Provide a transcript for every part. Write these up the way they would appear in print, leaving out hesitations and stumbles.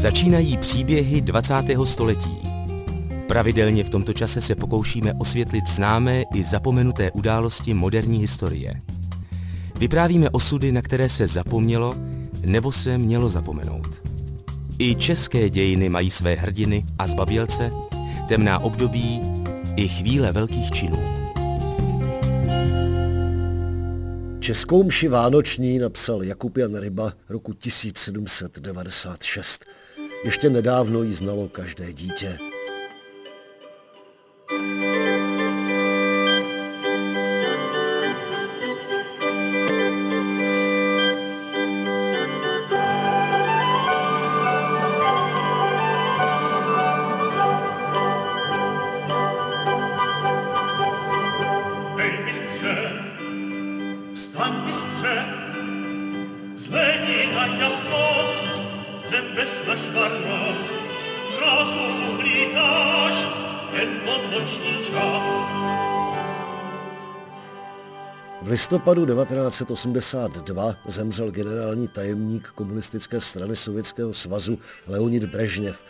Začínají příběhy 20. století. Pravidelně v tomto čase se pokoušíme osvětlit známé i zapomenuté události moderní historie. Vyprávíme osudy, na které se zapomnělo nebo se mělo zapomenout. I české dějiny mají své hrdiny a zbabělce, temná období i chvíle velkých činů. Českou mši vánoční napsal Jakub Jan Ryba roku 1796. Ještě nedávno ji znalo každé dítě. V listopadu 1982 zemřel generální tajemník Komunistické strany Sovětského svazu Leonid Brežněv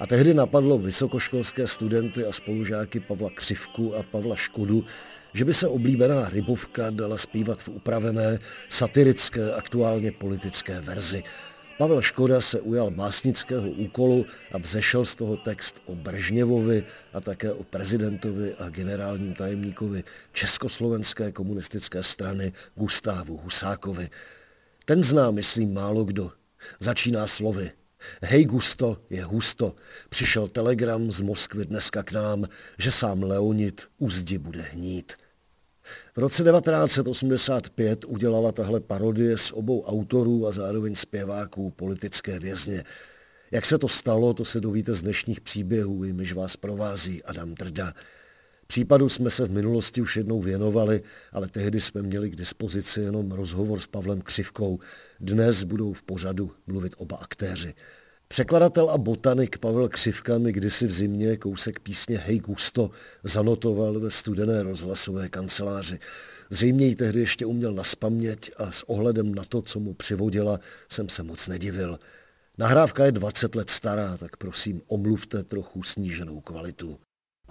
a tehdy napadlo vysokoškolské studenty a spolužáky Pavla Křivku a Pavla Škodu, že by se oblíbená Rybovka dala zpívat v upravené, satirické, aktuálně politické verzi. Pavel Škoda se ujal básnického úkolu a vzešel z toho text o Brežněvovi a také o prezidentovi a generálním tajemníkovi Československé komunistické strany Gustávu Husákovi. Ten zná, myslím, málo kdo. Začíná slovy: Hej Gusto, je husto. Přišel telegram z Moskvy dneska k nám, že sám Leonid u zdi bude hnít. V roce 1985 udělala tahle parodie s obou autorů a zároveň zpěváků politické vězně. Jak se to stalo, to se dovíte z dnešních příběhů, jimž vás provází Adam Trda. Případu jsme se v minulosti už jednou věnovali, ale tehdy jsme měli k dispozici jenom rozhovor s Pavlem Křivkou. Dnes budou v pořadu mluvit oba aktéři. Překladatel a botanik Pavel Křivka mi kdysi v zimě kousek písně Hej Gusto zanotoval ve studené rozhlasové kanceláři. Zřejmě ji tehdy ještě uměl naspaměť a s ohledem na to, co mu přivodila, jsem se moc nedivil. Nahrávka je 20 let stará, tak prosím omluvte trochu sníženou kvalitu.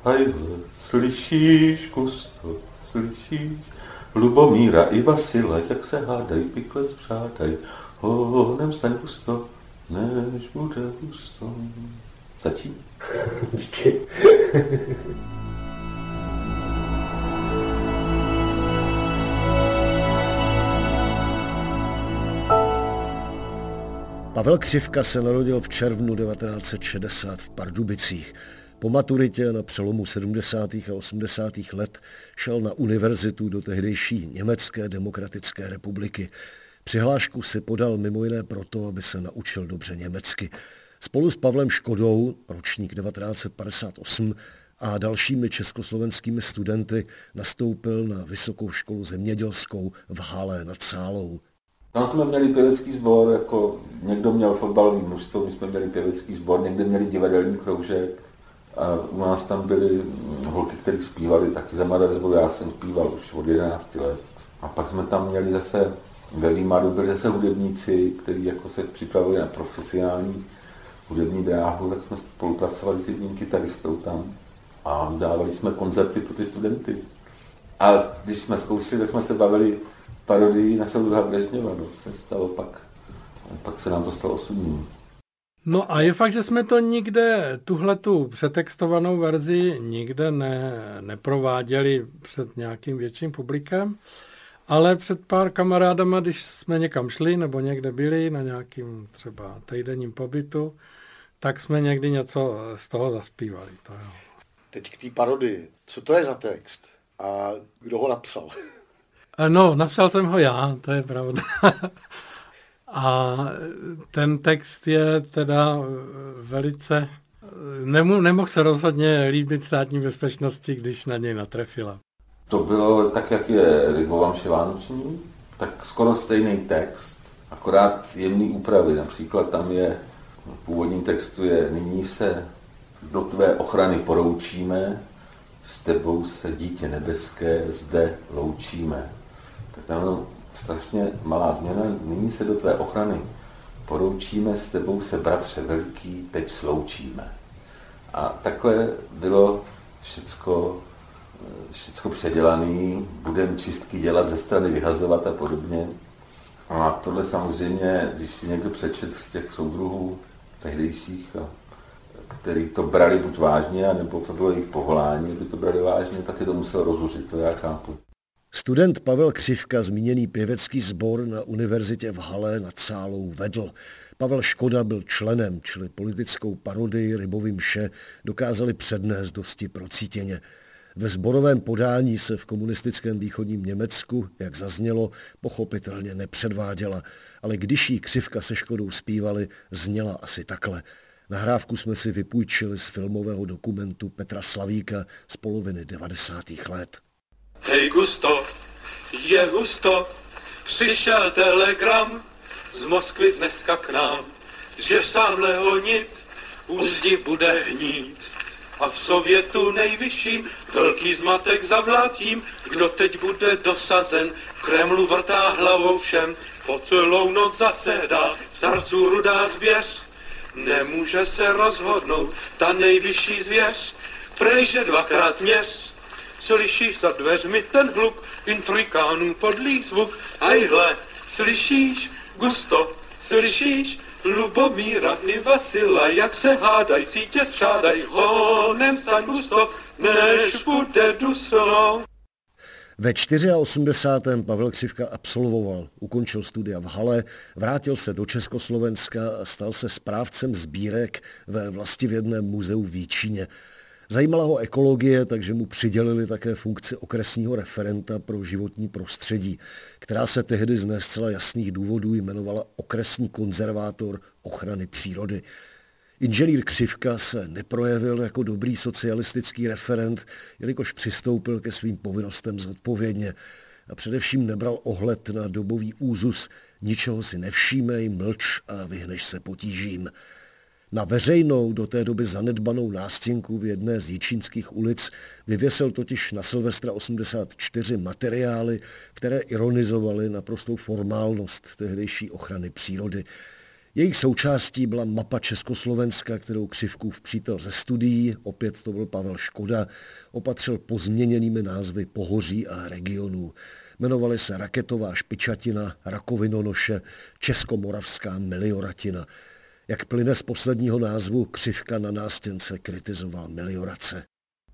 Hej, slyšíš, Gusto, slyšíš? Lubomíra i Vasila, jak se hádaj, pikle zpřádaj, honem staň Gusto. Než bude husto. Začíná. Díky. Pavel Křivka se narodil v červnu 1960 v Pardubicích. Po maturitě na přelomu 70. a 80. let šel na univerzitu do tehdejší Německé demokratické republiky. Přihlášku si podal mimo jiné proto, aby se naučil dobře německy. Spolu s Pavlem Škodou, ročník 1958, a dalšími československými studenty nastoupil na Vysokou školu zemědělskou v Hale nad Sálou. Tam jsme měli pěvecký sbor, jako někdo měl fotbalový mužstvo, my jsme měli pěvecký sbor, někde měli divadelní kroužek a u nás tam byly holky, které zpívaly taky za Maderskou, já jsem zpíval už od 11 let. A pak jsme tam měli zase ve Výmaru byli zase hudebníci, kteří jako se připravili na profesionální hudební dráhu, tak jsme spolupracovali s jedním kytaristou tam a dávali jsme koncerty pro ty studenty. A když jsme zkoušeli, tak jsme se bavili parodií na Soudruha Brežněva. No, se stalo pak se nám to stalo osudným. No a je fakt, že jsme to nikde, tuhletu přetextovanou verzi, nikde neprováděli před nějakým větším publikem. Ale před pár kamarádama, když jsme někam šli nebo někde byli na nějakým třeba týdenním pobytu, tak jsme někdy něco z toho zaspívali. To jo. Teď k té parodii. Co to je za text a kdo ho napsal? No, napsal jsem ho já, to je pravda. A ten text je teda velice... Nemohl se rozhodně líbit Státní bezpečnosti, když na něj natrefila. To bylo tak, jak je Rybova mše vánoční, tak skoro stejný text, akorát jemný úpravy. Například tam je, v původním textu je: Nyní se do tvé ochrany poroučíme, s tebou se, dítě nebeské, zde loučíme. Tak tam je strašně malá změna. Nyní se do tvé ochrany poroučíme s tebou se, bratře velký, teď sloučíme. A takhle bylo všecko předělané, budeme čistky dělat, ze strany vyhazovat a podobně. A tohle samozřejmě, když si někdo přečet z těch soudruhů tehdejších, který to brali buď vážně, nebo to bylo jejich povolání, by to brali vážně, taky to musel rozuřit, to já chápu. Student Pavel Křivka zmíněný pěvecký sbor na univerzitě v Hale nad Sálou vedl. Pavel Škoda byl členem, čili politickou parodii Rybovy mše dokázali přednést dosti procítěně. Ve sborovém podání se v komunistickém východním Německu, jak zaznělo, pochopitelně nepředváděla, ale když jí Křivka se Škodou zpívali, zněla asi takhle. Nahrávku jsme si vypůjčili z filmového dokumentu Petra Slavíka z poloviny 90. let. Hej Gusto, je husto, přišel telegram z Moskvy dneska k nám, že v sámhle honit úzdi bude hnít a v Sovětu nejvyšším velký zmatek zavlátím, kdo teď bude dosazen, v Kremlu vrtá hlavou všem, po celou noc zasedá, starců rudá zvěř, nemůže se rozhodnout ta nejvyšší zvěř, prejže dvakrát měř. Slyšíš za dveřmi ten hluk, intrikánů podlý zvuk, ajhle, slyšíš, Gusto, slyšíš, Lubomíra i Vasila, jak se hádaj, sítě střádaj, honem staň, Gusto, než bude dusno. Ve 84. Pavel Křivka absolvoval, ukončil studia v Hale, vrátil se do Československa a stal se správcem sbírek ve vlastivědném muzeu v Jičíně. Zajímala ho ekologie, takže mu přidělili také funkci okresního referenta pro životní prostředí, která se tehdy z ne zcela jasných důvodů jmenovala Okresní konzervátor ochrany přírody. Inženýr Křivka se neprojevil jako dobrý socialistický referent, jelikož přistoupil ke svým povinnostem zodpovědně a především nebral ohled na dobový úzus, ničeho si nevšímej, mlč a vyhneš se potížím. Na veřejnou, do té doby zanedbanou nástěnku v jedné z jičínských ulic vyvěsil totiž na Silvestra 84 materiály, které ironizovaly naprostou formálnost tehdejší ochrany přírody. Jejich součástí byla mapa Československa, kterou Křivkův přítel ze studií, opět to byl Pavel Škoda, opatřil pozměněnými názvy pohoří a regionů. Jmenovaly se Raketová špičatina, Rakovinonoše, Českomoravská melioratina. Jak plyne z posledního názvu, Křivka na nástěnce kritizoval meliorace.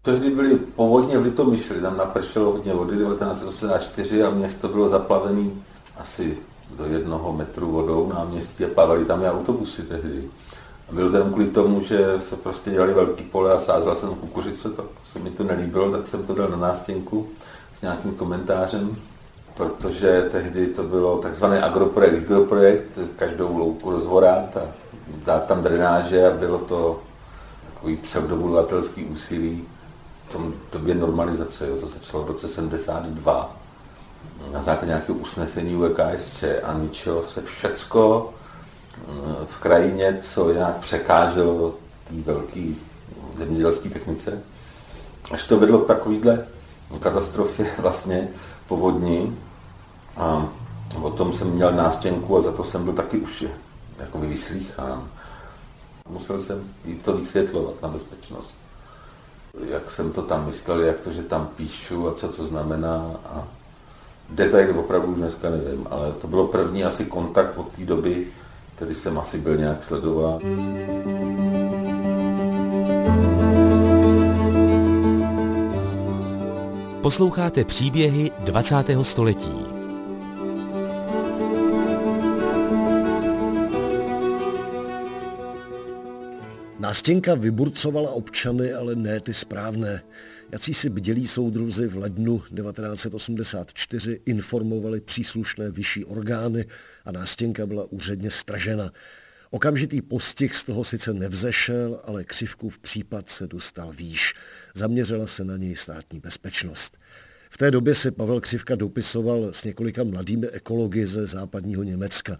Tehdy byly povodně v Litomyšli, tam napršelo hodně vody 1984 a město bylo zaplavené asi do 1 metru vodou, náměstí a plavali tam i autobusy tehdy. A byl tam kvůli tomu, že se prostě dělali velký pole a sázal jsem kukuřice, tak se mi to nelíbilo, tak jsem to dal na nástěnku s nějakým komentářem. Protože tehdy to bylo takzvaný agroprojekt, každou louku rozvorát a dát tam drenáže a bylo to takový pseudobudovatelský úsilí. V tom době normalizace, jo, to začalo v roce 72 na základě nějakého usnesení UKSČ a ničeho se všecko v krajině, co nějak překáželo té velké zemědělské technice. Až to vedlo k takovýhle katastrofě vlastně, povodní a o tom jsem měl nástěnku a za to jsem byl taky už jakoby vyslýchán. Musel jsem to vysvětlovat na bezpečnost. Jak jsem to tam myslel, jak to, že tam píšu a co to znamená. A detaily opravdu už dneska nevím, ale to bylo první asi kontakt od té doby, který jsem asi byl nějak sledován. Posloucháte příběhy 20. století. Nástěnka vyburcovala občany, ale ne ty správné. Jacísi bdělí soudruzi v lednu 1984 informovali příslušné vyšší orgány a nástěnka byla úředně stražena. Okamžitý postih z toho sice nevzešel, ale Křivkův případ se dostal výš. Zaměřila se na něj Státní bezpečnost. V té době se Pavel Křivka dopisoval s několika mladými ekology ze západního Německa.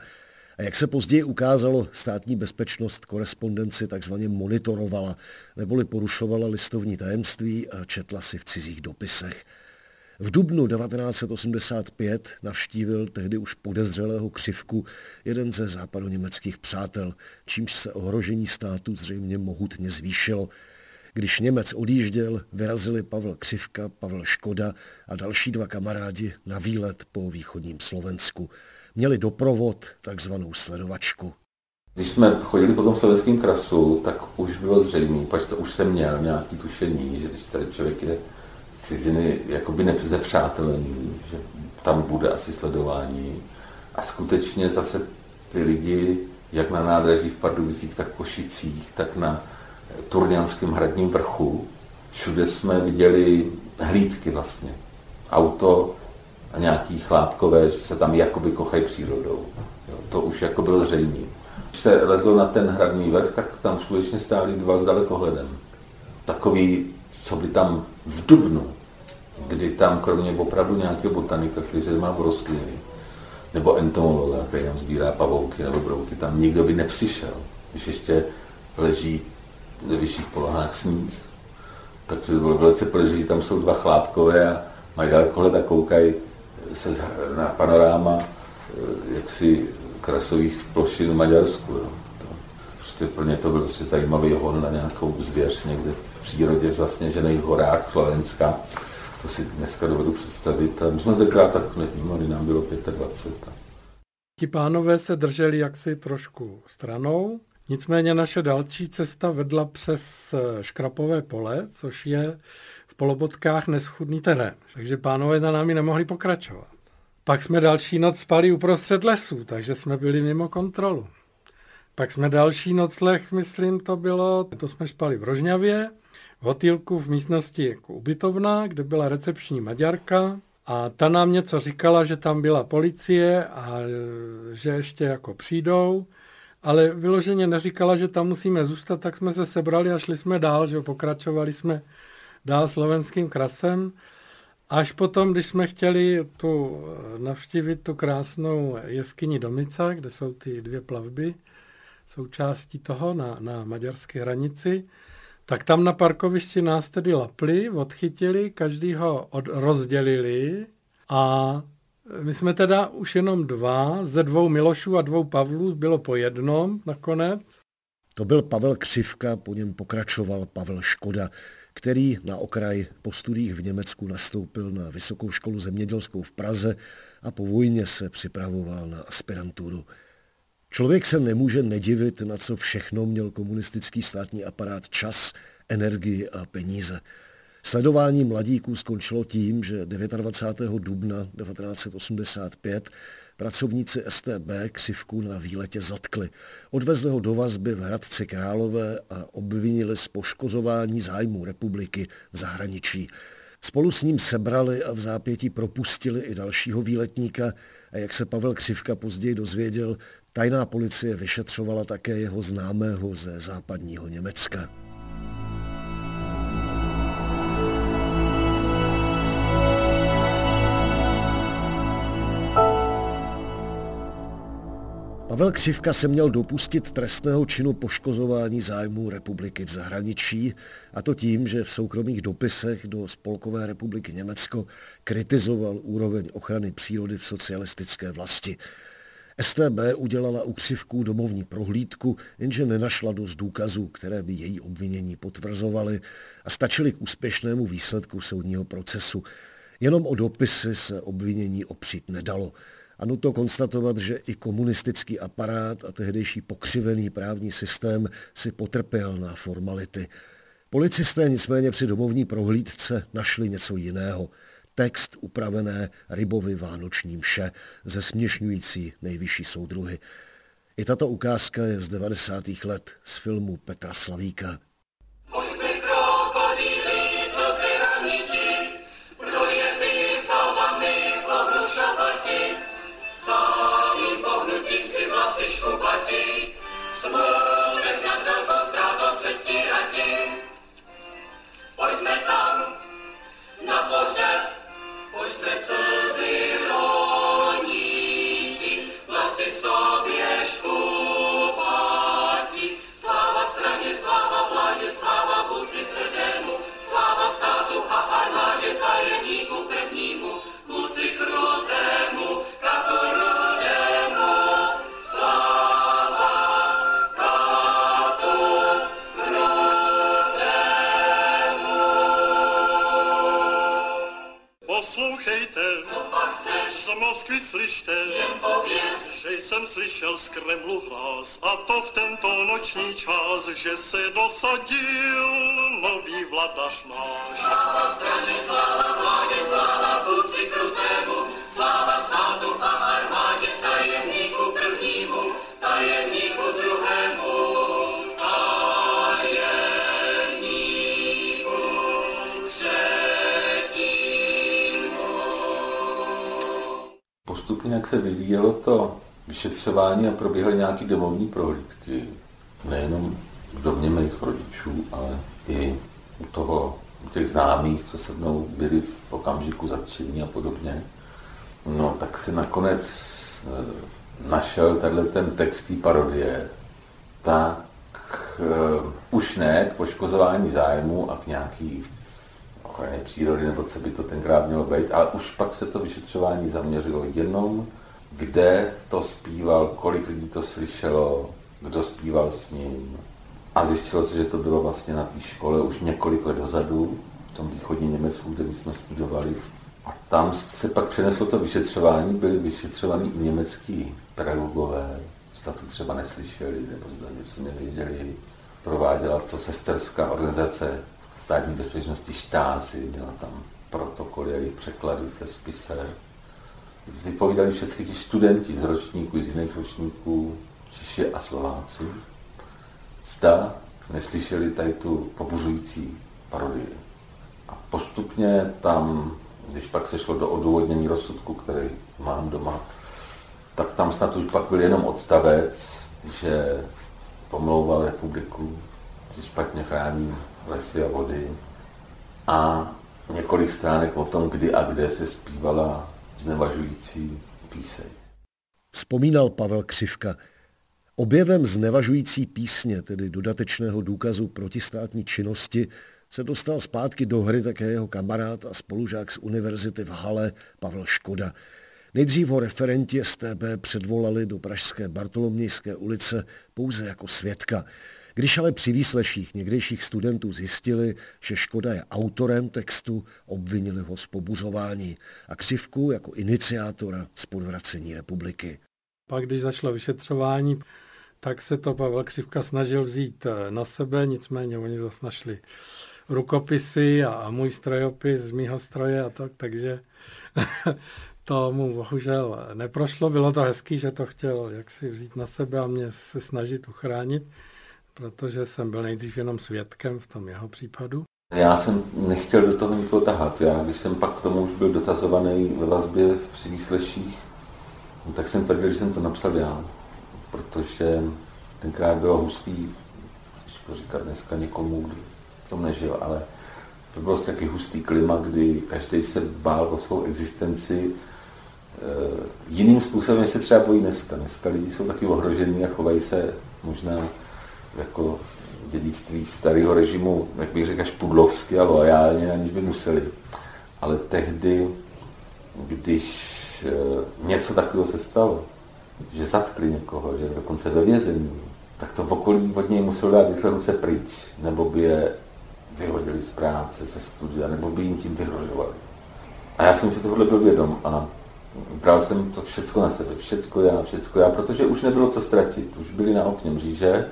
A jak se později ukázalo, Státní bezpečnost korespondenci takzvaně monitorovala, neboli porušovala listovní tajemství a četla si v cizích dopisech. V dubnu 1985 navštívil tehdy už podezřelého Křivku jeden ze západoněmeckých přátel, čímž se ohrožení státu zřejmě mohutně zvýšilo. Když Němec odjížděl, vyrazili Pavel Křivka, Pavel Škoda a další dva kamarádi na výlet po východním Slovensku. Měli doprovod, takzvanou sledovačku. Když jsme chodili po tom slovenském krasu, tak už bylo zřejmé, protože to už jsem měl nějaké tušení, že když tady člověk je z ciziny jakoby nepřátelený, že tam bude asi sledování. A skutečně zase ty lidi, jak na nádraží v Pardubicích, tak v Košicích, tak na Turňanském hradním vrchu, všude jsme viděli hlídky vlastně, auto a nějaký chlápkové, že se tam jakoby kochají přírodou. Jo, to už jako bylo zřejmé. Když se lezlo na ten hradní vrch, tak tam skutečně stáli dva s dalekohledem. Takový, co by tam v dubnu, kdy tam kromě opravdu nějakého botanika, který má rostliny, nebo entomologa, který tam sbírá pavouky nebo brouky, tam nikdo by nepřišel, když ještě leží ve vyšších polohách sníh. Takže to bylo velice proto, že tam jsou dva chlápkové a mají dalekohled a koukají se na panoráma jaksi krasových plošin v Maďarsku. Jo. Prostě pro ně to byl prostě zajímavý hon na nějakou zvěř někde v přírodě, v zasněžených horách Slovenska. To si dneska dovedu představit. A my jsme tenkrát tak nevnímali, nám bylo 25. Ti pánové se drželi jaksi trošku stranou. Nicméně naše další cesta vedla přes Škrapové pole, což je v Polobotkách neschudný terén, takže pánové za námi nemohli pokračovat. Pak jsme další noc spali uprostřed lesů, takže jsme byli mimo kontrolu. Pak jsme další nocleh, myslím, to jsme spali v Rožňavě, v hotýlku v místnosti jako ubytovna, kde byla recepční Maďarka a ta nám něco říkala, že tam byla policie a že ještě jako přijdou, ale vyloženě neříkala, že tam musíme zůstat, tak jsme se sebrali a šli jsme dál, že pokračovali jsme dál slovenským krasem. Až potom, když jsme chtěli navštívit tu krásnou jeskyni Domica, kde jsou ty dvě plavby, součástí toho na maďarské hranici, tak tam na parkovišti nás tedy lapli, odchytili, každýho rozdělili a my jsme teda už jenom dva, ze dvou Milošů a dvou Pavlů bylo po jednom nakonec. To byl Pavel Křivka, po něm pokračoval Pavel Škoda, který na okraj po studiích v Německu nastoupil na Vysokou školu zemědělskou v Praze a po vojně se připravoval na aspiranturu. Člověk se nemůže nedivit, na co všechno měl komunistický státní aparát čas, energii a peníze. Sledování mladíků skončilo tím, že 29. dubna 1985 pracovníci STB Křivku na výletě zatkli. Odvezli ho do vazby v Hradci Králové a obvinili z poškozování zájmů republiky v zahraničí. Spolu s ním sebrali a v zápětí propustili i dalšího výletníka a jak se Pavel Křivka později dozvěděl, tajná policie vyšetřovala také jeho známého ze západního Německa. Pavel Křivka se měl dopustit trestného činu poškozování zájmů republiky v zahraničí, a to tím, že v soukromých dopisech do Spolkové republiky Německo kritizoval úroveň ochrany přírody v socialistické vlasti. StB udělala u Křivků domovní prohlídku, jenže nenašla dost důkazů, které by její obvinění potvrzovaly a stačily k úspěšnému výsledku soudního procesu. Jenom o dopisy se obvinění opřít nedalo. A nutno konstatovat, že i komunistický aparát a tehdejší pokřivený právní systém si potrpěl na formality. Policisté nicméně při domovní prohlídce našli něco jiného. Text upravené Rybovy vánoční mše, zesměšňující nejvyšší soudruhy. I tato ukázka je z 90. let z filmu Petra Slavíka. Slava státu a armádě tajemníku prvnímu. slyšte, že jsem slyšel z Kremlu hlas, a to v tento noční čas, že se dosadil nový vladař náš. Sláva strany, sláva vládě, sláva vůdci krutému, sláva státu a armádě, tajemníku prvnímu, tajemníku druhému. Postupně, jak se vyvíjelo to vyšetřování a proběhly nějaké domovní prohlídky, nejenom v domě mých rodičů, ale i u těch známých, co se mnou byli v okamžiku zatčení a podobně, no tak si nakonec našel tenhle ten text té parodie, tak už ne k poškozování zájmu a k nějaký ochrany přírody, nebo co by to tenkrát mělo být, ale už pak se to vyšetřování zaměřilo jenom, kde to zpíval, kolik lidí to slyšelo, kdo zpíval s ním. A zjistilo se, že to bylo vlastně na té škole už několik let dozadu, v tom východním Německu, kde my jsme studovali. A tam se pak přeneslo to vyšetřování, byli vyšetřovaní i německý pedagogové, zda to třeba neslyšeli, nebo zda něco nevěděli. Prováděla to sesterská organizace Státní bezpečnosti Štázi, měla tam protokoly a jejich překlady ve spise. Vypovídali všichni ti studenti z ročníků, z jiných ročníků, Češi a Slováci, zda neslyšeli tady tu pobuřující parodii. A postupně tam, když pak se šlo do odůvodnění rozsudku, který mám doma, tak tam snad už pak byl jenom odstavec, že pomlouval republiku, že špatně chrání lesy a vody, a několik stránek o tom, kdy a kde se zpívala znevažující píseň. Vzpomínal Pavel Křivka. Objevem znevažující písně, tedy dodatečného důkazu protistátní činnosti, se dostal zpátky do hry také jeho kamarád a spolužák z univerzity v Hale Pavel Škoda. Nejdřív ho referenti STB předvolali do pražské Bartolomějské ulice pouze jako svědka. Když ale při výsleších někdejších studentů zjistili, že Škoda je autorem textu, obvinili ho z pobuřování a Křivku jako iniciátora z podvracení republiky. Pak, když začalo vyšetřování, tak se to Pavel Křivka snažil vzít na sebe, nicméně oni zase našli rukopisy a můj strojopis z mýho stroje a tak, takže to mu bohužel neprošlo. Bylo to hezký, že to chtěl jaksi vzít na sebe a mě se snažit uchránit, protože jsem byl nejdřív jenom svědkem v tom jeho případu. Já jsem nechtěl do toho nikoho tahat. Já, když jsem pak k tomu už byl dotazovaný ve vazbě při výsleších, no, tak jsem tvrdil, že jsem to napsal já, protože tenkrát bylo hustý, těžko říkat dneska někomu, kdo v tom nežil, ale to bylo taky hustý klima, kdy každý se bál o svou existenci. Jiným způsobem se třeba bojí dneska. Dneska lidi jsou taky ohrožení a chovají se možná jako dědictví starého režimu, jak bych řekl, špudlovsky a loajálně, aniž by museli. Ale tehdy, když něco takového se stalo, že zatkli někoho, že dokonce ve vězení, tak to okolí od něj muselo dát rychle ruce pryč, nebo by je vyhodili z práce, ze studia, nebo by jim tím vyhrožovali. A já jsem si tohle byl vědom a bral jsem to všecko na sebe, všecko já, protože už nebylo co ztratit, už byly na okně mříže,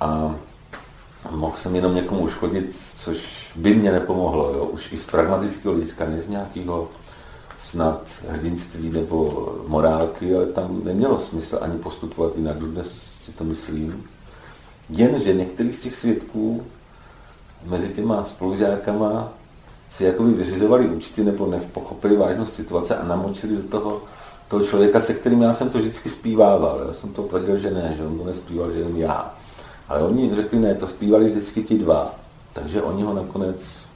a mohl jsem jenom někomu uškodit, což by mě nepomohlo, jo? Už i z pragmatického hlediska, ne z nějakého snad hrdinství nebo morálky, ale tam nemělo smysl ani postupovat jinak, dnes si to myslím. Jenže některý z těch svědků mezi těma spolužákama si jakoby vyřizovali účty nebo nepochopili vážnost situace a namočili do toho člověka, se kterým já jsem to vždycky zpívával. Já jsem to tvrdil, že ne, že on to nespíval, že jen já. Ale oni řekli ne, to zpívali vždycky ti dva, takže oni ho nakonec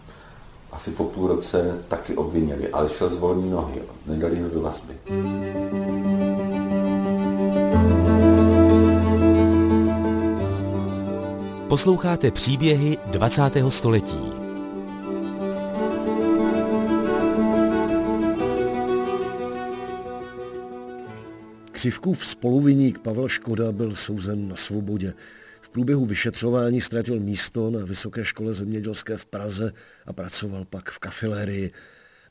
asi po půl roce taky obvinili, ale šel z volné nohy, nedali ho do vazby. Posloucháte příběhy 20. století. Křivkův spoluviník Pavel Škoda byl souzen na svobodě. V průběhu vyšetřování ztratil místo na Vysoké škole zemědělské v Praze a pracoval pak v kafilérii.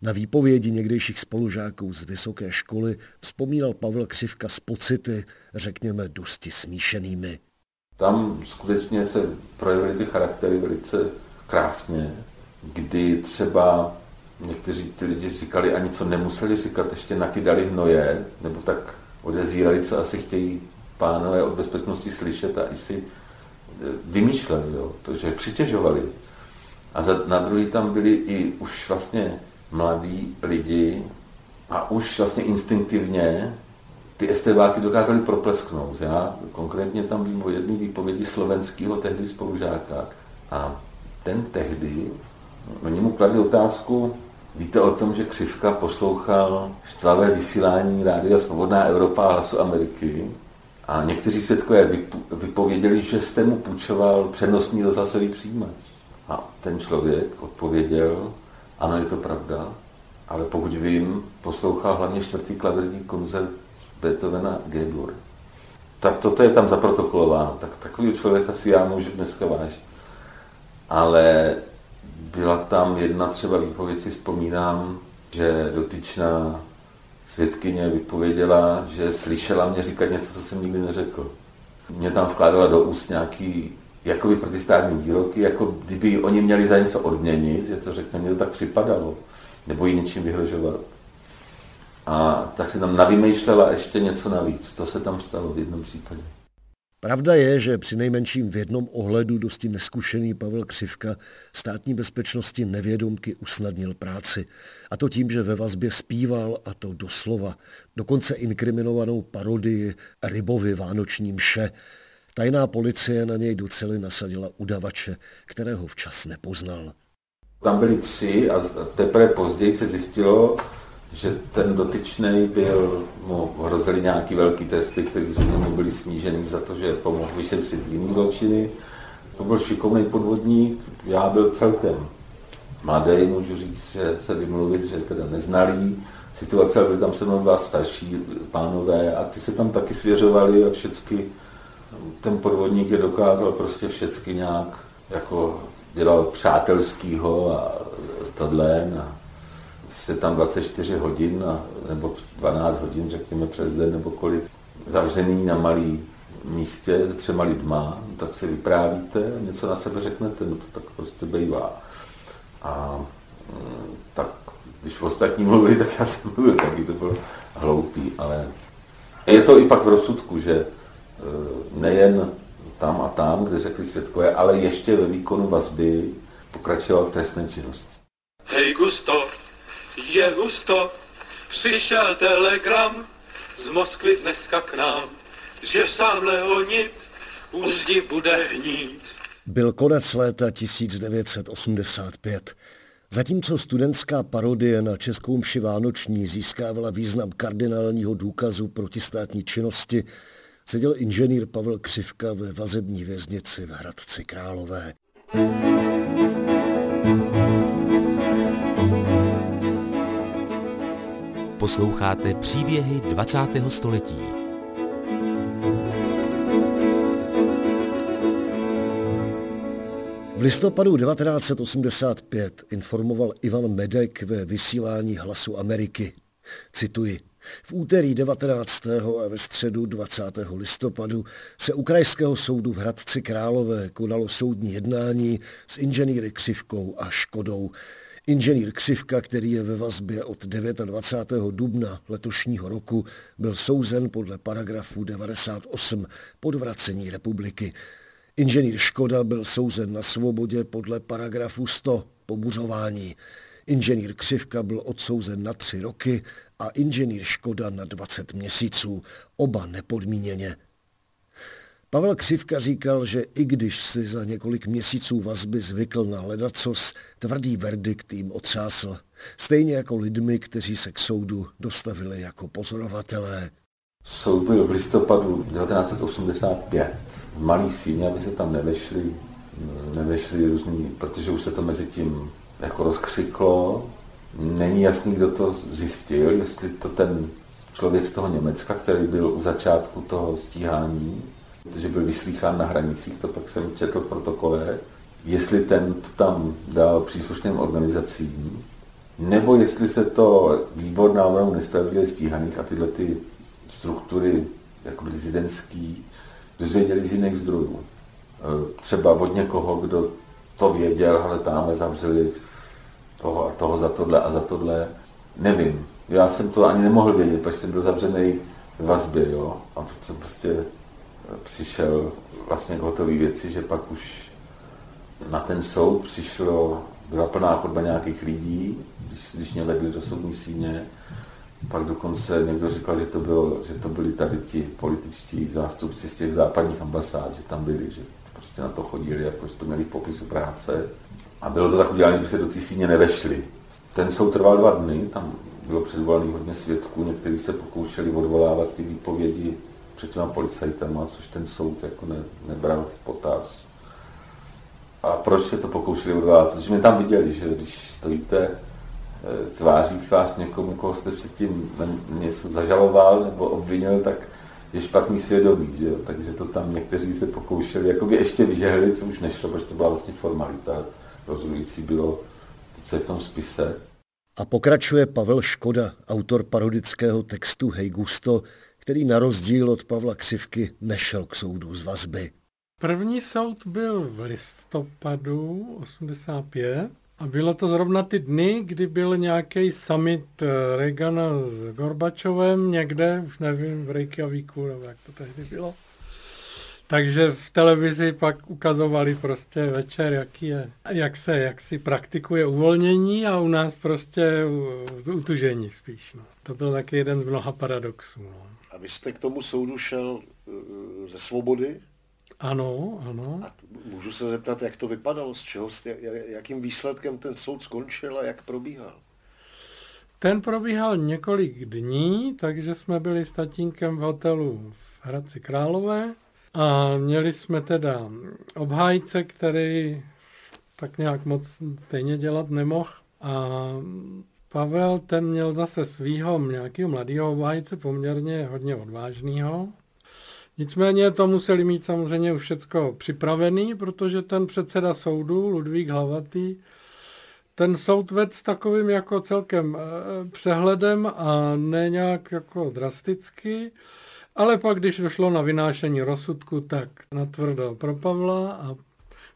Na výpovědi někdejších spolužáků z vysoké školy vzpomínal Pavel Křivka s pocity, řekněme, dosti smíšenými. Tam skutečně se projevily ty charaktery velice krásně, kdy třeba někteří ty lidi říkali ani co nemuseli říkat, ještě nakydali hnoje, nebo tak odezírali, co asi chtějí pánové od bezpečnosti slyšet a i si vymýšleli, jo, takže přitěžovali. A na druhý tam byli i už vlastně mladí lidi a už vlastně instinktivně ty STBáky dokázali proplesknout. Já konkrétně tam vím o jedné výpovědi slovenského tehdy spolužáka a ten tehdy, oni mu kladli otázku, víte o tom, že Křivka poslouchal štvavé vysílání Rádia Svobodná Evropa a Hlasu Ameriky a někteří svědkové vypověděli, že jste mu půjčoval přenosný rozhlasový přijímač. A ten člověk odpověděl, ano, je to pravda, ale pokud vím, poslouchal hlavně 4. klavírní koncert Beethovena G-dur. Tak toto je tam zaprotokolováno, tak takový člověk asi já můžu dneska vážit. Ale byla tam jedna třeba výpověď, si vzpomínám, že dotyčná svědkyně vypověděla, že slyšela mě říkat něco, co jsem nikdy neřekl. Mě tam vkládala do úst nějaký jakoby protistátní výroky, jako kdyby oni měli za něco odměnit, že to řekne, mě to tak připadalo, nebo ji něčím vyhrožovat. A tak se tam navymýšlela ještě něco navíc, to se tam stalo v jednom případě. Pravda je, že přinejmenším v jednom ohledu dosti neskušený Pavel Křivka Státní bezpečnosti nevědomky usnadnil práci. A to tím, že ve vazbě zpíval, a to doslova, dokonce inkriminovanou parodii Rybovy vánoční mše. Tajná policie na něj docela nasadila udavače, kterého včas nepoznal. Tam byli 3 a teprve později se zjistilo, že ten dotyčnej byl, mu hrozily nějaký velký tresty, které mu byly sníženy za to, že pomohl vyšetřit jiný zločiny. To byl šikovný podvodník, já byl celkem mladý, můžu říct, že se vymluvit, že teda neznalý. Situace byly tam se mnou dva starší pánové a ty se tam taky svěřovali a všecky. Ten podvodník je dokázal prostě všecky nějak, jako dělal přátelskýho a tohle. A se tam 24 hodin, nebo 12 hodin, řekněme přes den, nebo kolik, zavřený na malý místě se 3 lidma, tak si vyprávíte, něco na sebe řeknete, no to tak prostě bývá. A tak, když ostatní mluvili, tak já jsem mluvil, taky to bylo hloupý, ale je to i pak v rozsudku, že nejen tam a tam, kde řekli svědkové, ale ještě ve výkonu vazby pokračoval v trestné činnosti. Hej Gusto, je husto, přišel telegram z Moskvy dneska k nám, že sám Leonid úzdi bude hnít. Byl konec léta 1985. Zatímco studentská parodie na Českou mši vánoční získávala význam kardinálního důkazu protistátní činnosti, seděl inženýr Pavel Křivka ve vazební věznici v Hradci Králové. Posloucháte příběhy 20. století. V listopadu 1985 informoval Ivan Medek ve vysílání Hlasu Ameriky. Cituji. V úterý 19. a ve středu 20. listopadu se u Krajského soudu v Hradci Králové konalo soudní jednání s inženýry Křivkou a Škodou. Inženýr Křivka, který je ve vazbě od 29. dubna letošního roku, byl souzen podle paragrafu 98 podvracení republiky. Inženýr Škoda byl souzen na svobodě podle paragrafu 100 pobuřování. Inženýr Křivka byl odsouzen na 3 roky a inženýr Škoda na 20 měsíců, oba nepodmíněně. Pavel Křivka říkal, že i když si za několik měsíců vazby zvykl na ledacos, tvrdý verdikt jim otřásl. Stejně jako lidmi, kteří se k soudu dostavili jako pozorovatelé. Soud byl v listopadu 1985 v Malý Síně, aby se tam nevešli různý, protože už se to mezi tím jako rozkřiklo. Není jasný, kdo to zjistil, jestli to ten člověk z toho Německa, který byl u začátku toho stíhání, protože byl vyslýchán na hranicích, to pak jsem četl v protokole, jestli ten to tam dal příslušným organizacím, nebo jestli se to výbor návrhu nespravedlivě stíhaných a tyhle ty struktury jako dizidentský dozvěděli z jiných zdrojů. Třeba od někoho, kdo to věděl, ale tamhle zavřeli toho a toho za tohle, nevím. Já jsem to ani nemohl vědět, protože jsem byl zavřený v vazbě, jo, a proto jsem prostě přišel vlastně k hotový věci, že pak už na ten soud přišlo, byla plná chodba nějakých lidí, když mě vedli do soudní síně, pak dokonce někdo říkal, že to byli tady ti političtí zástupci z těch západních ambasád, že tam byli, že prostě na to chodili, jako že to měli v popisu práce. A bylo to tak udělané, že se do té síně nevešli. Ten soud trval 2 dny, tam bylo předvolaných hodně svědků, někteří se pokoušeli odvolávat z té výpovědi před těma policajtama, což ten soud jako nebral v potaz. A proč se to pokoušeli odvolávat? Protože mě tam viděli, že když stojíte tváří v tvář někomu, koho jste předtím něco zažaloval nebo obvinil, tak je špatný svědomí, že jo? Takže to tam někteří se pokoušeli, jakoby ještě vyžehli, co už nešlo, protože to byla vlastně formalita, rozhodující bylo to, co je v tom spise. A pokračuje Pavel Škoda, autor parodického textu Hej Gusto, který na rozdíl od Pavla Křivky nešel k soudu z vazby. První soud byl v listopadu 1985 a bylo to zrovna ty dny, kdy byl nějaký summit Reagana s Gorbačovem někde, už nevím, v Reykjavíku, nebo jak to tehdy bylo. Takže v televizi pak ukazovali prostě večer, jak si praktikuje uvolnění a u nás prostě utužení spíš. No. To byl taky jeden z mnoha paradoxů. No. A vy jste k tomu soudu šel ze Svobody? Ano, ano. A můžu se zeptat, jak to vypadalo, z čeho, jakým výsledkem ten soud skončil a jak probíhal? Ten probíhal několik dní, takže jsme byli s tatínkem v hotelu v Hradci Králové. A měli jsme teda obhájce, který tak nějak moc stejně dělat nemohl. A Pavel, ten měl zase svýho nějakého mladého obhájce, poměrně hodně odvážného. Nicméně to museli mít samozřejmě už všecko připravený, protože ten předseda soudu, Ludvík Hlavatý, ten soud vedl s takovým jako celkem přehledem a ne nějak jako drasticky. Ale pak, když došlo na vynášení rozsudku, tak natvrdo pro Pavla a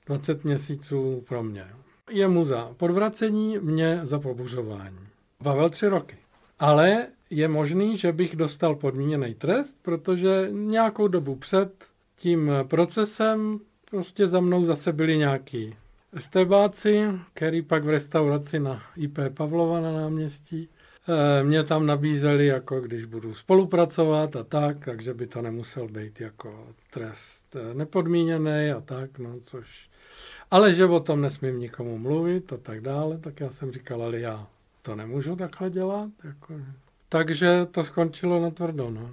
20 měsíců pro mě. Jemu za podvracení, mě za pobuřování. Pavel 3 roky. Ale je možný, že bych dostal podmíněný trest, protože nějakou dobu před tím procesem prostě za mnou zase byli nějaký STBáci, který pak v restauraci na IP Pavlova na náměstí mě tam nabízeli, jako když budu spolupracovat a tak, takže by to nemusel být jako trest nepodmíněný a tak, no což. Ale že o tom nesmím nikomu mluvit a tak dále, tak já jsem říkal, ale já to nemůžu takhle dělat, jako. Takže to skončilo natvrdo, no.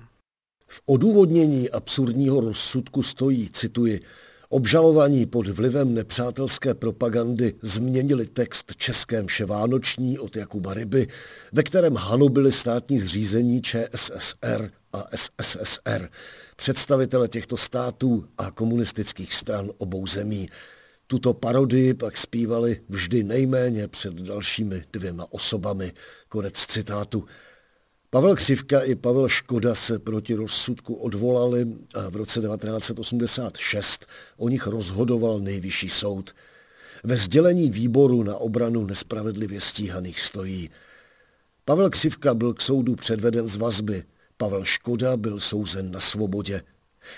V odůvodnění absurdního rozsudku stojí, cituji, obžalovaní pod vlivem nepřátelské propagandy změnili text České mše vánoční od Jakuba Ryby, ve kterém hanobili státní zřízení ČSSR a SSSR, představitele těchto států a komunistických stran obou zemí. Tuto parodii pak zpívali vždy nejméně před dalšími 2 osobami. Konec citátu. Pavel Křivka i Pavel Škoda se proti rozsudku odvolali a v roce 1986 o nich rozhodoval Nejvyšší soud. Ve sdělení výboru na obranu nespravedlivě stíhaných stojí. Pavel Křivka byl k soudu předveden z vazby, Pavel Škoda byl souzen na svobodě.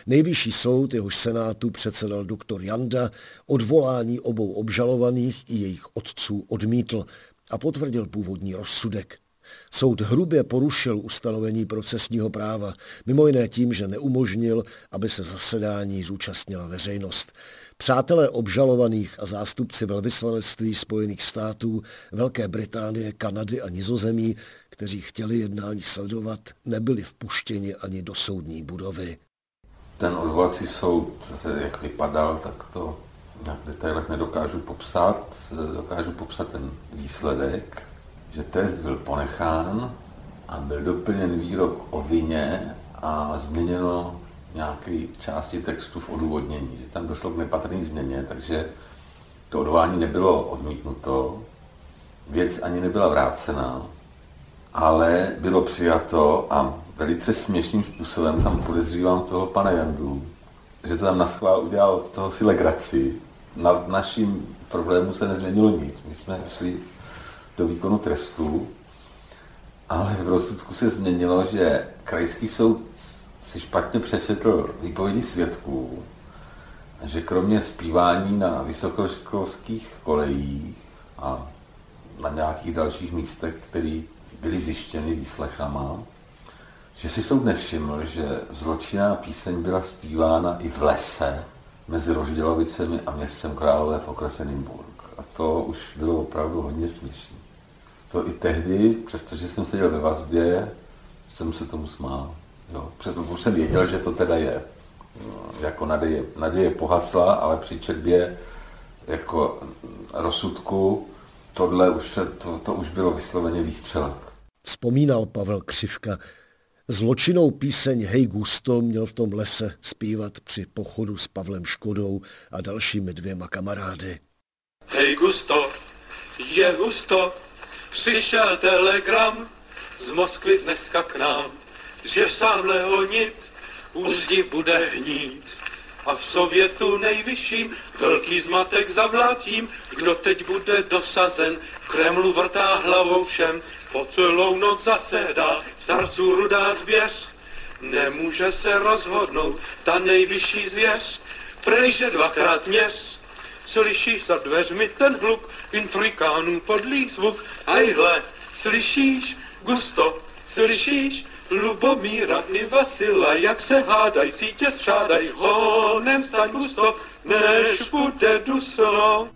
Nejvyšší soud, jehož senátu předsedal doktor Janda, odvolání obou obžalovaných i jejich otců odmítl a potvrdil původní rozsudek. Soud hrubě porušil ustanovení procesního práva, mimo jiné tím, že neumožnil, aby se zasedání zúčastnila veřejnost. Přátelé obžalovaných a zástupci velvyslanectví Spojených států, Velké Británie, Kanady a Nizozemí, kteří chtěli jednání sledovat, nebyli vpuštěni ani do soudní budovy. Ten odvolací soud, jak vypadal, tak to v detailech nedokážu popsat. Dokážu popsat ten výsledek, že test byl ponechán a byl doplněn výrok o vině a změněno nějaké části textu v odůvodnění, že tam došlo k nepatrné změně, takže to odvolání nebylo odmítnuto, věc ani nebyla vrácená, ale bylo přijato a velice směšným způsobem, tam podezřívám toho pana Jandu, že to tam naschvál udělal z toho si legraci. Na naším problému se nezměnilo nic. My jsme šli do výkonu trestu, ale v rozsudku se změnilo, že krajský soud si špatně přečetl výpovědi svědků, že kromě zpívání na vysokoškolských kolejích a na nějakých dalších místech, které byly zjištěny výslechama, že si soud nevšiml, že zločinná píseň byla zpívána i v lese mezi Roždělovicemi a městem Králové v okrese Nymburk. A to už bylo opravdu hodně směšné. To i tehdy, přestože jsem seděl ve vazbě, jsem se tomu smál. Protože jsem věděl, že to teda je. Jako naděje pohasla, ale při četbě jako rozsudku tohle už to už bylo vysloveně výstřelek. Vzpomínal Pavel Křivka. Zločinnou píseň Hej Gusto měl v tom lese zpívat při pochodu s Pavlem Škodou a dalšími dvěma kamarády. Hej Gusto, je Gusto, přišel telegram z Moskvy dneska k nám, že sám Leonid u zdi bude hnít a v Sovětu nejvyšším velký zmatek zavlátím, kdo teď bude dosazen, v Kremlu vrtá hlavou všem, po celou noc zasedá, starců rudá zvěř, nemůže se rozhodnout ta nejvyšší zvěř, prejže dvakrát měř, slyšíš za dveřmi ten hluk, intrikánů podlý zvuk, ajhle, slyšíš, Gusto, slyšíš, Lubomíra i Vasila, jak se hádaj, sítě střádaj, honem staň Gusto, než bude dusno.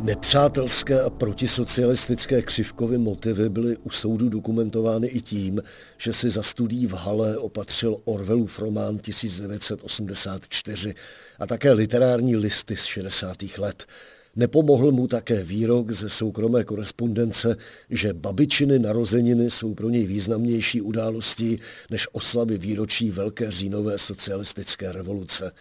Nepřátelské a protisocialistické Křivkovy motivy byly u soudu dokumentovány i tím, že si za studií v Hale opatřil Orwellův román 1984 a také literární listy z 60. let. Nepomohl mu také výrok ze soukromé korespondence, že Babičiny narozeniny jsou pro něj významnější událostí než oslavy výročí Velké říjnové socialistické revoluce.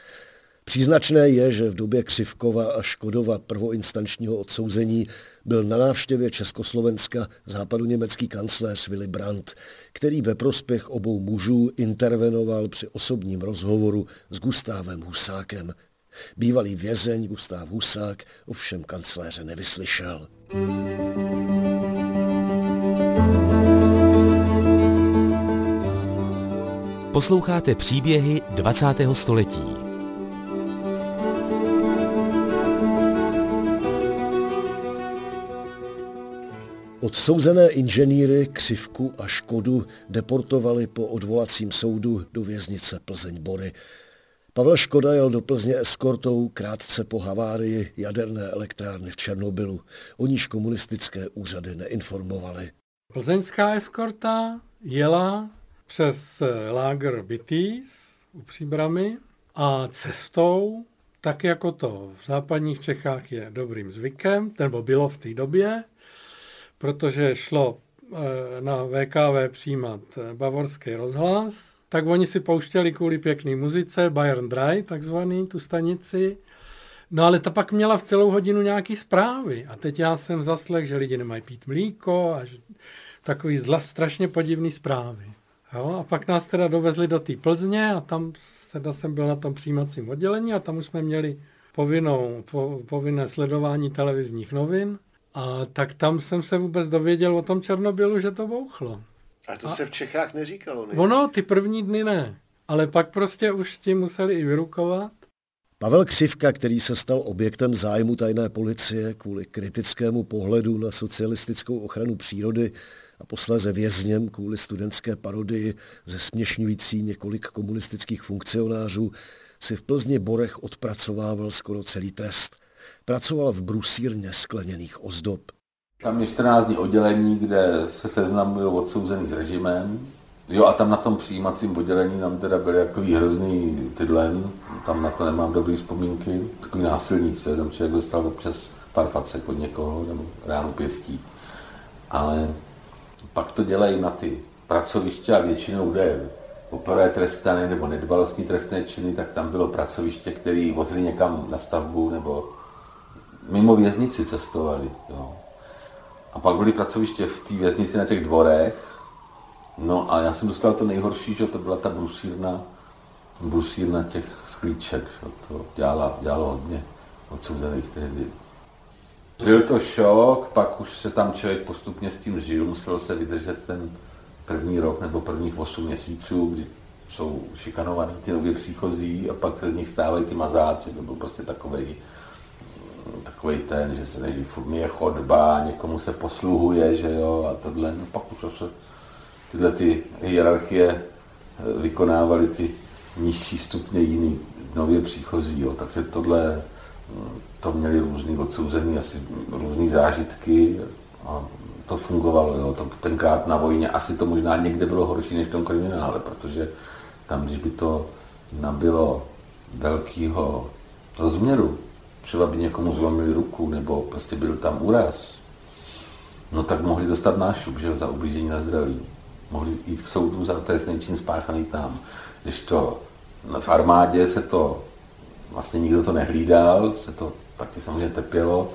Příznačné je, že v době Křivkova a Škodova prvoinstančního odsouzení byl na návštěvě Československa západoněmecký kancléř Willy Brandt, který ve prospěch obou mužů intervenoval při osobním rozhovoru s Gustávem Husákem. Bývalý vězeň Gustáv Husák ovšem kancléře nevyslyšel. Posloucháte příběhy 20. století. Odsouzené inženýry Křivku a Škodu deportovali po odvolacím soudu do věznice Plzeň-Bory. Pavel Škoda jel do Plzně eskortou krátce po havárii jaderné elektrárny v Černobylu. O níž komunistické úřady neinformovaly. Plzeňská eskorta jela přes láger Bytíz u Příbramy a cestou, tak jako to v západních Čechách je dobrým zvykem, nebo bylo v té době, protože šlo na VKV přijímat bavorský rozhlas, tak oni si pouštěli kvůli pěkný muzice, Bayern Drive takzvaný, tu stanici. No ale ta pak měla v celou hodinu nějaký zprávy. A teď já jsem zaslechl, že lidi nemají pít mlíko a že takový strašně podivný zprávy. Jo? A pak nás teda dovezli do té Plzně a tam jsem byl na tom přijímacím oddělení a tam už jsme měli povinné sledování televizních novin. A tak tam jsem se vůbec dověděl o tom Černobylu, že to bouchlo. A to se v Čechách neříkalo, ne? No, ty první dny ne. Ale pak prostě už s tím museli i vyrukovat. Pavel Křivka, který se stal objektem zájmu tajné policie kvůli kritickému pohledu na socialistickou ochranu přírody a posléze vězněm kvůli studentské parodii zesměšňující několik komunistických funkcionářů, si v Plzni-Borech odpracovával skoro celý trest. Pracoval v brusírně skleněných ozdob. Tam je 14 dní oddělení, kde se seznamují odsouzený s režimem. Jo, a tam na tom přijímacím oddělení nám teda byly takový hrozný tydlen, tam na to nemám dobrý vzpomínky. Takový násilníci, tam člověk dostal občas pár facek od někoho, nebo ránu pěstí. Ale pak to dělají na ty pracoviště a většinou jde poprvé trestané nebo nedbalostní trestné činy, tak tam bylo pracoviště, které vozili někam na stavbu nebo mimo věznici cestovali. Jo. A pak byly pracoviště v té věznici na těch dvorech. No a já jsem dostal to nejhorší, že to byla ta brusírna těch sklíček. Že to dělalo hodně odsouzených tehdy. Byl to šok, pak už se tam člověk postupně s tím žil, muselo se vydržet ten první rok nebo prvních 8 měsíců, kdy jsou šikanovaní ty nově příchozí a pak se z nich stávají ty mazáci. To byl prostě takovej ten, že se neží furt je chodba, někomu se posluhuje, že jo, a tohle. No pak už se tyhle ty hierarchie vykonávaly ty nižší stupně jiný nově příchozí, jo, takže tohle to měli různý odsouzení, asi různý zážitky a to fungovalo, jo. To tenkrát na vojně asi to možná někde bylo horší než v tom kriminále, protože tam, když by to nabylo velkého rozměru, třeba by někomu zlomili ruku nebo prostě byl tam úraz, no tak mohli dostat nášup, že za ublížení na zdraví. Mohli jít k soudu za trestný čin spáchaný tam. Když to v armádě se to vlastně nikdo to nehlídal, se to taky samozřejmě trpělo,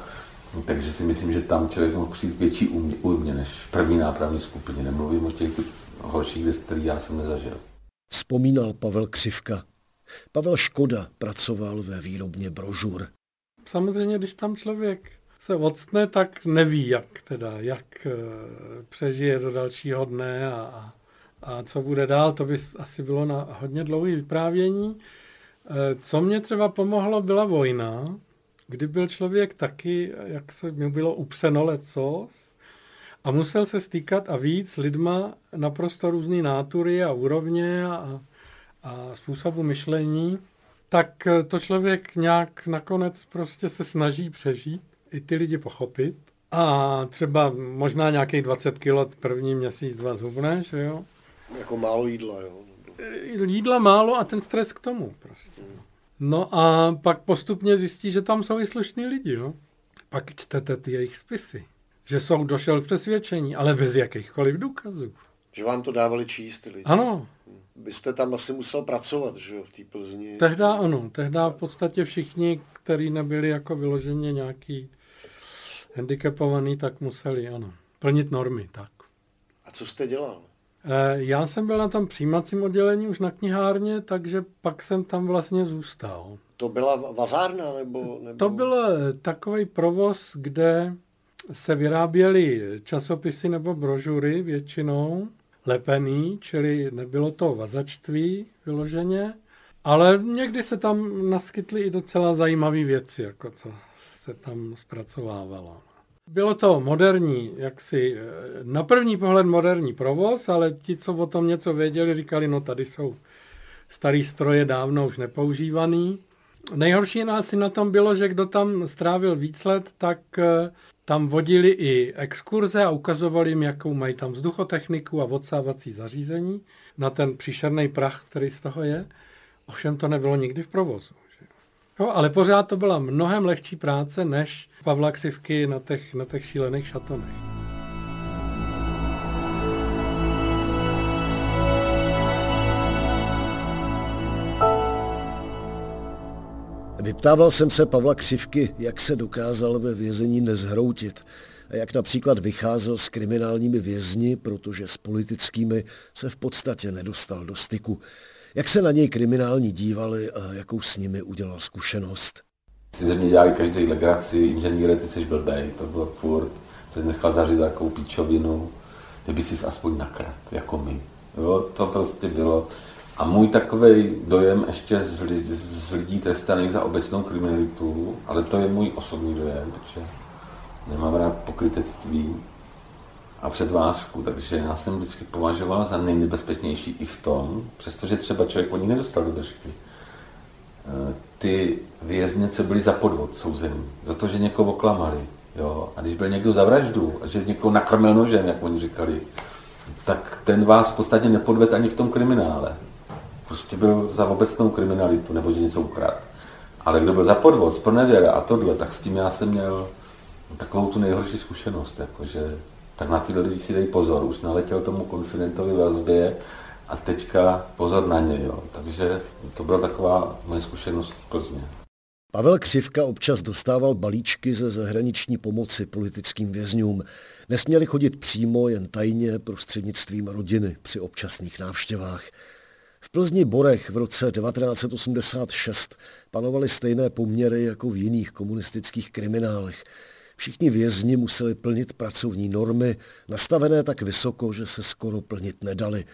takže si myslím, že tam člověk mohl přijít větší újmě než první nápravní skupině. Nemluvím o těch horších věcí, které já jsem nezažil. Vzpomínal Pavel Křivka. Pavel Škoda pracoval ve výrobně brožur. Samozřejmě, když tam člověk se octne, tak neví, jak přežije do dalšího dne a co bude dál. To by asi bylo na hodně dlouhé vyprávění. Co mě třeba pomohlo, byla vojna, kdy byl člověk taky, jak se mi bylo upřeno lecos, a musel se stýkat a víc lidma naprosto různý nátury a úrovně a způsobu myšlení, tak to člověk nějak nakonec prostě se snaží přežít, i ty lidi pochopit. A třeba možná nějakých 20 kilo první měsíc, 2 zhubneš, jo? Jako málo jídla, jo? Jídla málo a ten stres k tomu prostě. No a pak postupně zjistí, že tam jsou i slušní lidi, jo? Pak čtete ty jejich spisy, že soud došel k přesvědčení, ale bez jakýchkoliv důkazů. Že vám to dávali číst ty lidi. Ano. Byste tam asi musel pracovat, že jo, v té Plzni. Tehda ano, tehda v podstatě všichni, kteří nebyli jako vyloženě nějaký handicapovaný, tak museli, ano, plnit normy, tak. A co jste dělal? Já jsem byl na tom přijímacím oddělení už na knihárně, takže pak jsem tam vlastně zůstal. To byla vazárna nebo... To byl takový provoz, kde se vyráběly časopisy nebo brožury většinou, lepený, čili nebylo to vazačtví vyloženě, ale někdy se tam naskytly i docela zajímavé věci, jako co se tam zpracovávalo. Bylo to moderní, jaksi na první pohled moderní provoz, ale ti, co o tom něco věděli, říkali, no tady jsou starý stroje dávno už nepoužívaný. Nejhorší asi na tom bylo, že kdo tam strávil víc let, tak tam vodili i exkurze a ukazovali jim, jakou mají tam vzduchotechniku a odsávací zařízení na ten příšerný prach, který z toho je. Ovšem to nebylo nikdy v provozu. Jo, ale pořád to byla mnohem lehčí práce než Pavla Křivky na těch šílených šatonech. Vyptával jsem se Pavla Křivky, jak se dokázal ve vězení nezhroutit a jak například vycházel s kriminálními vězni, protože s politickými se v podstatě nedostal do styku. Jak se na něj kriminální dívali a jakou s nimi udělal zkušenost? Si ze mě dělali každý legraci, inženýre, ty jsi blbej, to bylo furt, jsi nechal zařídit takovou píčovinu, kdyby jsi aspoň nakrát, jako my. Jo, to prostě bylo. A můj takovej dojem ještě z lidí trestaných za obecnou kriminalitu, ale to je můj osobní dojem, protože nemám rád pokrytectví a předvážku, takže já jsem vždycky považoval za nejnebezpečnější i v tom, přestože třeba člověk o ní nedostal do držky. Ty vězně, co byli za podvod souzení, za to, že někoho oklamali, jo, a když byl někdo za vraždu, že někoho nakrmil nožem, jak oni říkali, tak ten vás v podstatě nepodved ani v tom kriminále. Prostě byl za obecnou kriminalitu, nebo že něco ukradl. Ale kdo byl za podvod, zpronevěra a tohle, tak s tím já jsem měl takovou tu nejhorší zkušenost, jakože tak na tyhle lidi si dej pozor, už naletěl tomu konfidentovi vazbě a teďka pozor na ně, jo. Takže to byla taková moje zkušenost v Plzni. Pavel Křivka občas dostával balíčky ze zahraniční pomoci politickým vězňům. Nesměli chodit přímo, jen tajně prostřednictvím rodiny při občasných návštěvách. V Plzni-Borech v roce 1986 panovaly stejné poměry jako v jiných komunistických kriminálech. Všichni vězni museli plnit pracovní normy, nastavené tak vysoko, že se skoro plnit nedali.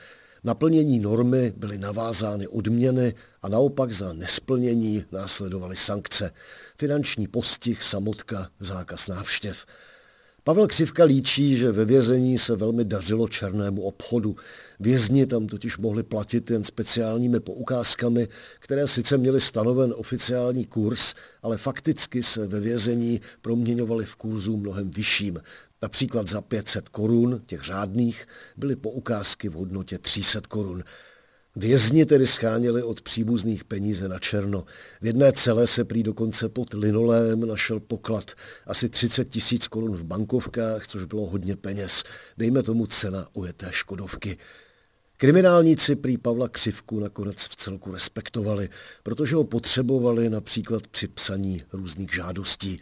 Na plnění normy byly navázány odměny a naopak za nesplnění následovaly sankce. Finanční postih, samotka, zákaz návštěv. Pavel Křivka líčí, že ve vězení se velmi dařilo černému obchodu. Vězni tam totiž mohli platit jen speciálními poukázkami, které sice měly stanoven oficiální kurz, ale fakticky se ve vězení proměňovaly v kurzu mnohem vyšším. Například za 500 korun, těch řádných, byly poukázky v hodnotě 300 korun. Vězni tedy sháněli od příbuzných peníze na černo. V jedné cele se prý dokonce pod linoleem našel poklad. Asi 30 000 korun v bankovkách, což bylo hodně peněz. Dejme tomu cena ujeté Škodovky. Kriminálníci prý Pavla Křivku nakonec vcelku respektovali, protože ho potřebovali například při psaní různých žádostí.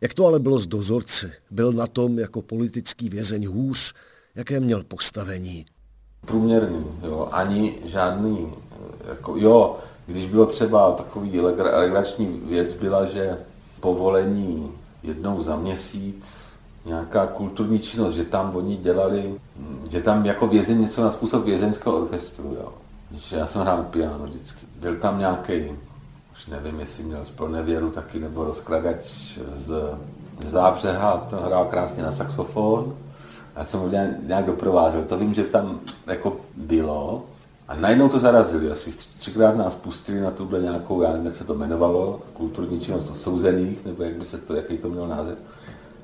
Jak to ale bylo s dozorci? Byl na tom jako politický vězeň hůř? Jaké měl postavení? Průměrný, jo, ani žádný, jako, jo, když bylo třeba takový legrační věc byla, že povolení jednou za měsíc, nějaká kulturní činnost, že tam oni dělali, že tam jako vězeň něco na způsob vězeňského orchestru, jo. Já jsem hrál piano vždycky, byl tam nějaký, už nevím, jestli měl pro nevěru taky, nebo rozkladač z Zábřeha, ten hrál krásně na saxofon. Já jsem ho nějak doprovázel, to vím, že tam jako bylo a najednou to zarazili, asi 3krát nás pustili na tuhle nějakou, já nevím, jak se to jmenovalo, kulturní činnost odsouzených, nebo jak by se to, jaký to měl název.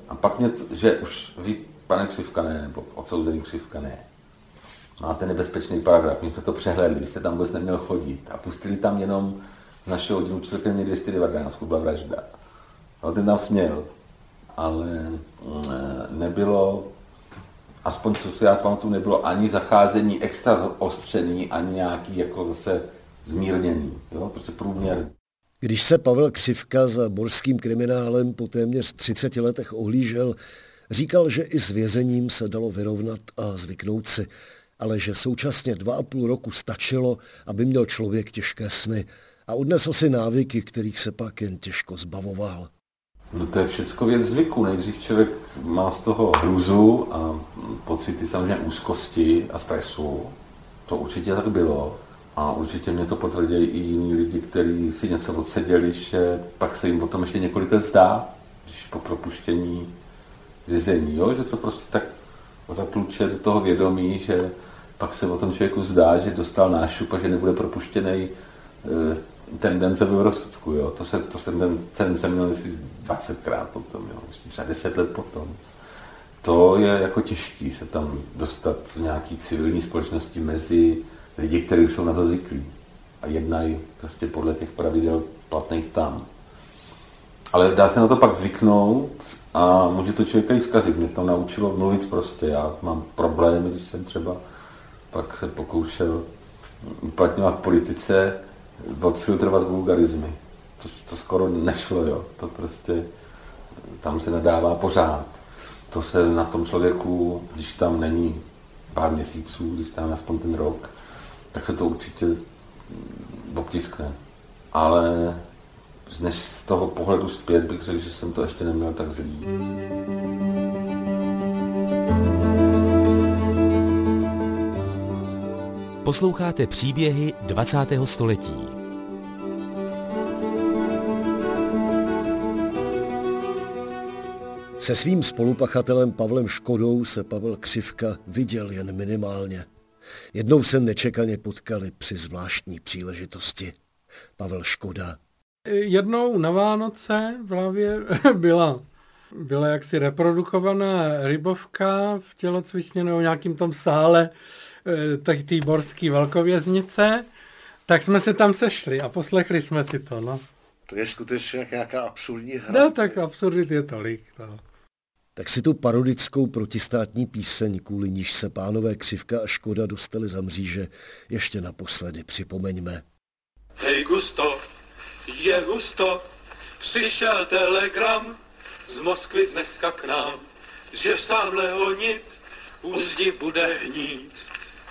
A pak mě, že už vy, pane Křivka, ne, nebo odsouzený Křivka, ne. Máte nebezpečný paragraf, my jsme to přehlédli, vy jste tam vůbec neměl chodit a pustili tam jenom z našeho dílu čtvrtém 219, chuba vražda. No, ten tam směl, ale nebylo... Aspoň co se já pamatuju, nebylo ani zacházení extra zaostřený, ani nějaký jako zase zmírněný, jo, prostě průměrný. Když se Pavel Křivka za borským kriminálem po téměř 30 letech ohlížel, říkal, že i s vězením se dalo vyrovnat a zvyknout si, ale že současně 2,5 roku stačilo, aby měl člověk těžké sny a odnesl si návyky, kterých se pak jen těžko zbavoval. No to je všecko věc zvyku. Nejdřív člověk má z toho hruzu a pocity samozřejmě úzkosti a stresu. To určitě tak bylo. A určitě mě to potvrdili i jiní lidi, kteří si něco odseděli, že pak se jim potom ještě několik let zdá, když po propuštění vězení, jo? Že to prostě tak zatluče do toho vědomí, že pak se o tom člověku zdá, že dostal nášup a že nebude propuštěnej ten den, co byl v rozsudku, jo. Ten jsem měl asi 20krát potom, jo. Ještě třeba 10 let potom. To je jako těžký se tam dostat z nějaký civilní společnosti mezi lidi, kteří už jsou na to zvyklí a jednají prostě podle těch pravidel platných tam. Ale dá se na to pak zvyknout a může to člověka i zkazit. Mě to naučilo mluvit prostě. Já mám problémy, když jsem třeba pak se pokoušel uplatňovat v politice, odfiltrovat vulgarizmy. To skoro nešlo, jo. To prostě tam se nadává pořád. To se na tom člověku, když tam není pár měsíců, když tam aspoň ten rok, tak se to určitě obtiskne. Ale než z toho pohledu zpět bych řekl, že jsem to ještě neměl tak zlý. Posloucháte příběhy 20. století. Se svým spolupachatelem Pavlem Škodou se Pavel Křivka viděl jen minimálně. Jednou se nečekaně potkali při zvláštní příležitosti. Pavel Škoda. Jednou na Vánoce v Hlavě byla jaksi reprodukovaná rybovka v tělocvičně nebo nějakým tom sále té borské velkověznice, tak jsme se tam sešli a poslechli jsme si to, no. To je skutečně nějaká absurdní hra. No, tak absurdit je tolik, no. tak si tu parodickou protistátní píseň, kvůli níž se pánové Křivka a Škoda dostali za mříže, ještě naposledy připomeňme. Hej Gusto, je Gusto, přišel telegram z Moskvy dneska k nám, že sám Leonid u zdi bude hnít.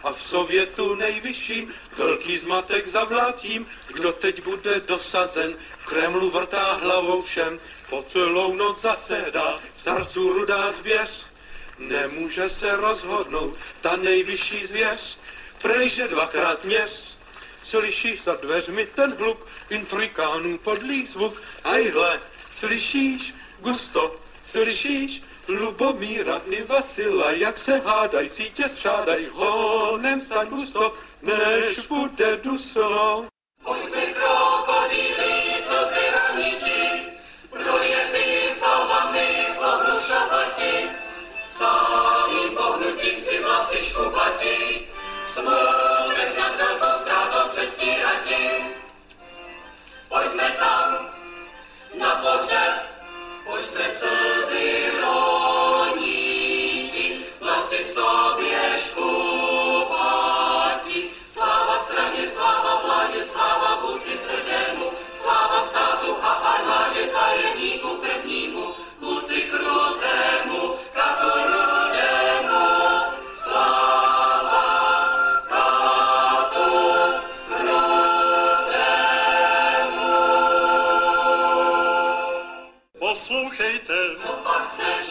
A v Sovětu nejvyšším velký zmatek zavlátím, kdo teď bude dosazen, v Kremlu vrtá hlavou všem, po celou noc zasedá, starců rudá zvěř, nemůže se rozhodnout ta nejvyšší zvěř, prejže dvakrát měř, slyšíš za dveřmi ten hluk, intrikánů podlý zvuk, ajhle, slyšíš, Gusto, slyšíš, Lubomíra i Vasila, jak se hádaj, sítě střádaj, honem staň Gusto, než bude dusno. Pojďme krokodýlí, co si ranití, projedy solami, obrušavati, samým pohnutím si vlasy škupatí, smutek nad velkou ztrátou přestíratí. Pojďme tam, na pořeb, pojďme slzy roníky, vlasy v sobě škupatí. Sláva straně, sláva vládě, sláva vůdci tvrdému, sláva státu a armádě tajemníku prvnímu, vůdci krutému, katorudému. Sláva katorudému. Poslouchejte,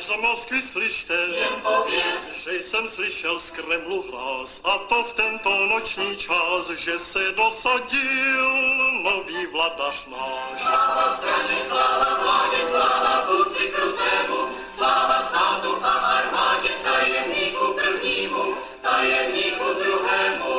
z Moskvy slyšte, jen pověz, že jsem slyšel z Kremlu hlas, a to v tento noční čas, že se dosadil nový vladař náš. Sláva straně, sláva vládě, sláva vůdci krutému, sláva státu a armádě, tajemníku prvnímu, tajemníku druhému, tajemníku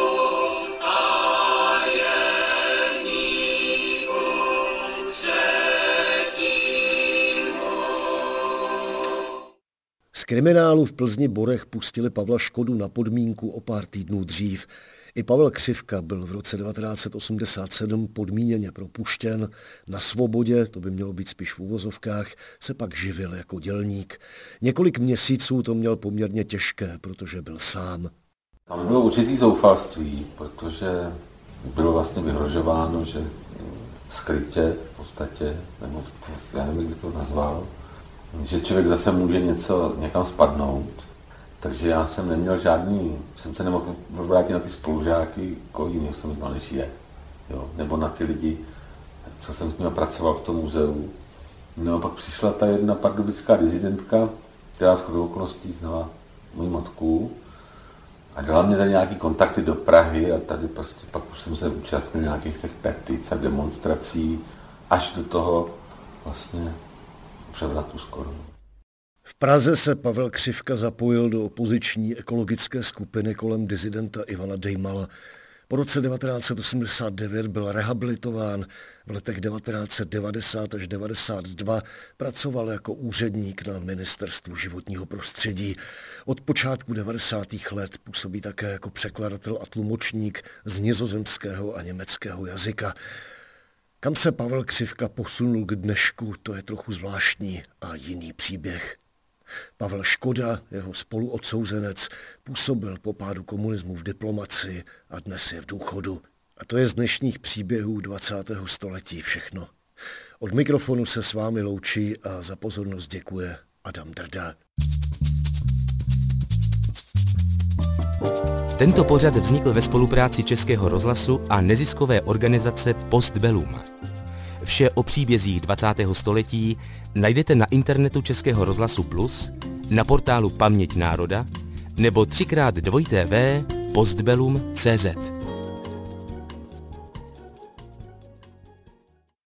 Z kriminálu v Plzni-Borech pustili Pavla Škodu na podmínku o pár týdnů dřív. I Pavel Křivka byl v roce 1987 podmíněně propuštěn. Na svobodě, to by mělo být spíš v uvozovkách, se pak živil jako dělník. Několik měsíců to měl poměrně těžké, protože byl sám. Tam bylo určitý zoufalství, protože bylo vlastně vyhrožováno, že skrytě v podstatě, nebo já nevím, jak to nazval, že člověk zase může něco někam spadnout, takže já jsem neměl žádný, jsem se nemohl vrátit na ty spolužáky, koho jiného jsem znal, než je, jo? Nebo na ty lidi, co jsem s nimi pracoval v tom muzeu. No a pak přišla ta jedna pardubická rezidentka, která shodou okolností znala moji matku a dala mě tady nějaký kontakty do Prahy a tady prostě pak už jsem se účastnil nějakých těch petic a demonstrací až do toho vlastně převratu skoro. V Praze se Pavel Křivka zapojil do opoziční ekologické skupiny kolem dizidenta Ivana Dejmala. Po roce 1989 byl rehabilitován, v letech 1990 až 1992 pracoval jako úředník na Ministerstvu životního prostředí. Od počátku 90. let působí také jako překladatel a tlumočník z nizozemského a německého jazyka. Kam se Pavel Křivka posunul k dnešku, to je trochu zvláštní a jiný příběh. Pavel Škoda, jeho spoluodsouzenec, působil po pádu komunismu v diplomacii a dnes je v důchodu. A to je z dnešních příběhů 20. století všechno. Od mikrofonu se s vámi loučí a za pozornost děkuje Adam Trda. Tento pořad vznikl ve spolupráci Českého rozhlasu a neziskové organizace Post Bellum. Vše o příbězích 20. století najdete na internetu Českého rozhlasu Plus, na portálu Paměť národa nebo 3x2tv postbellum.cz.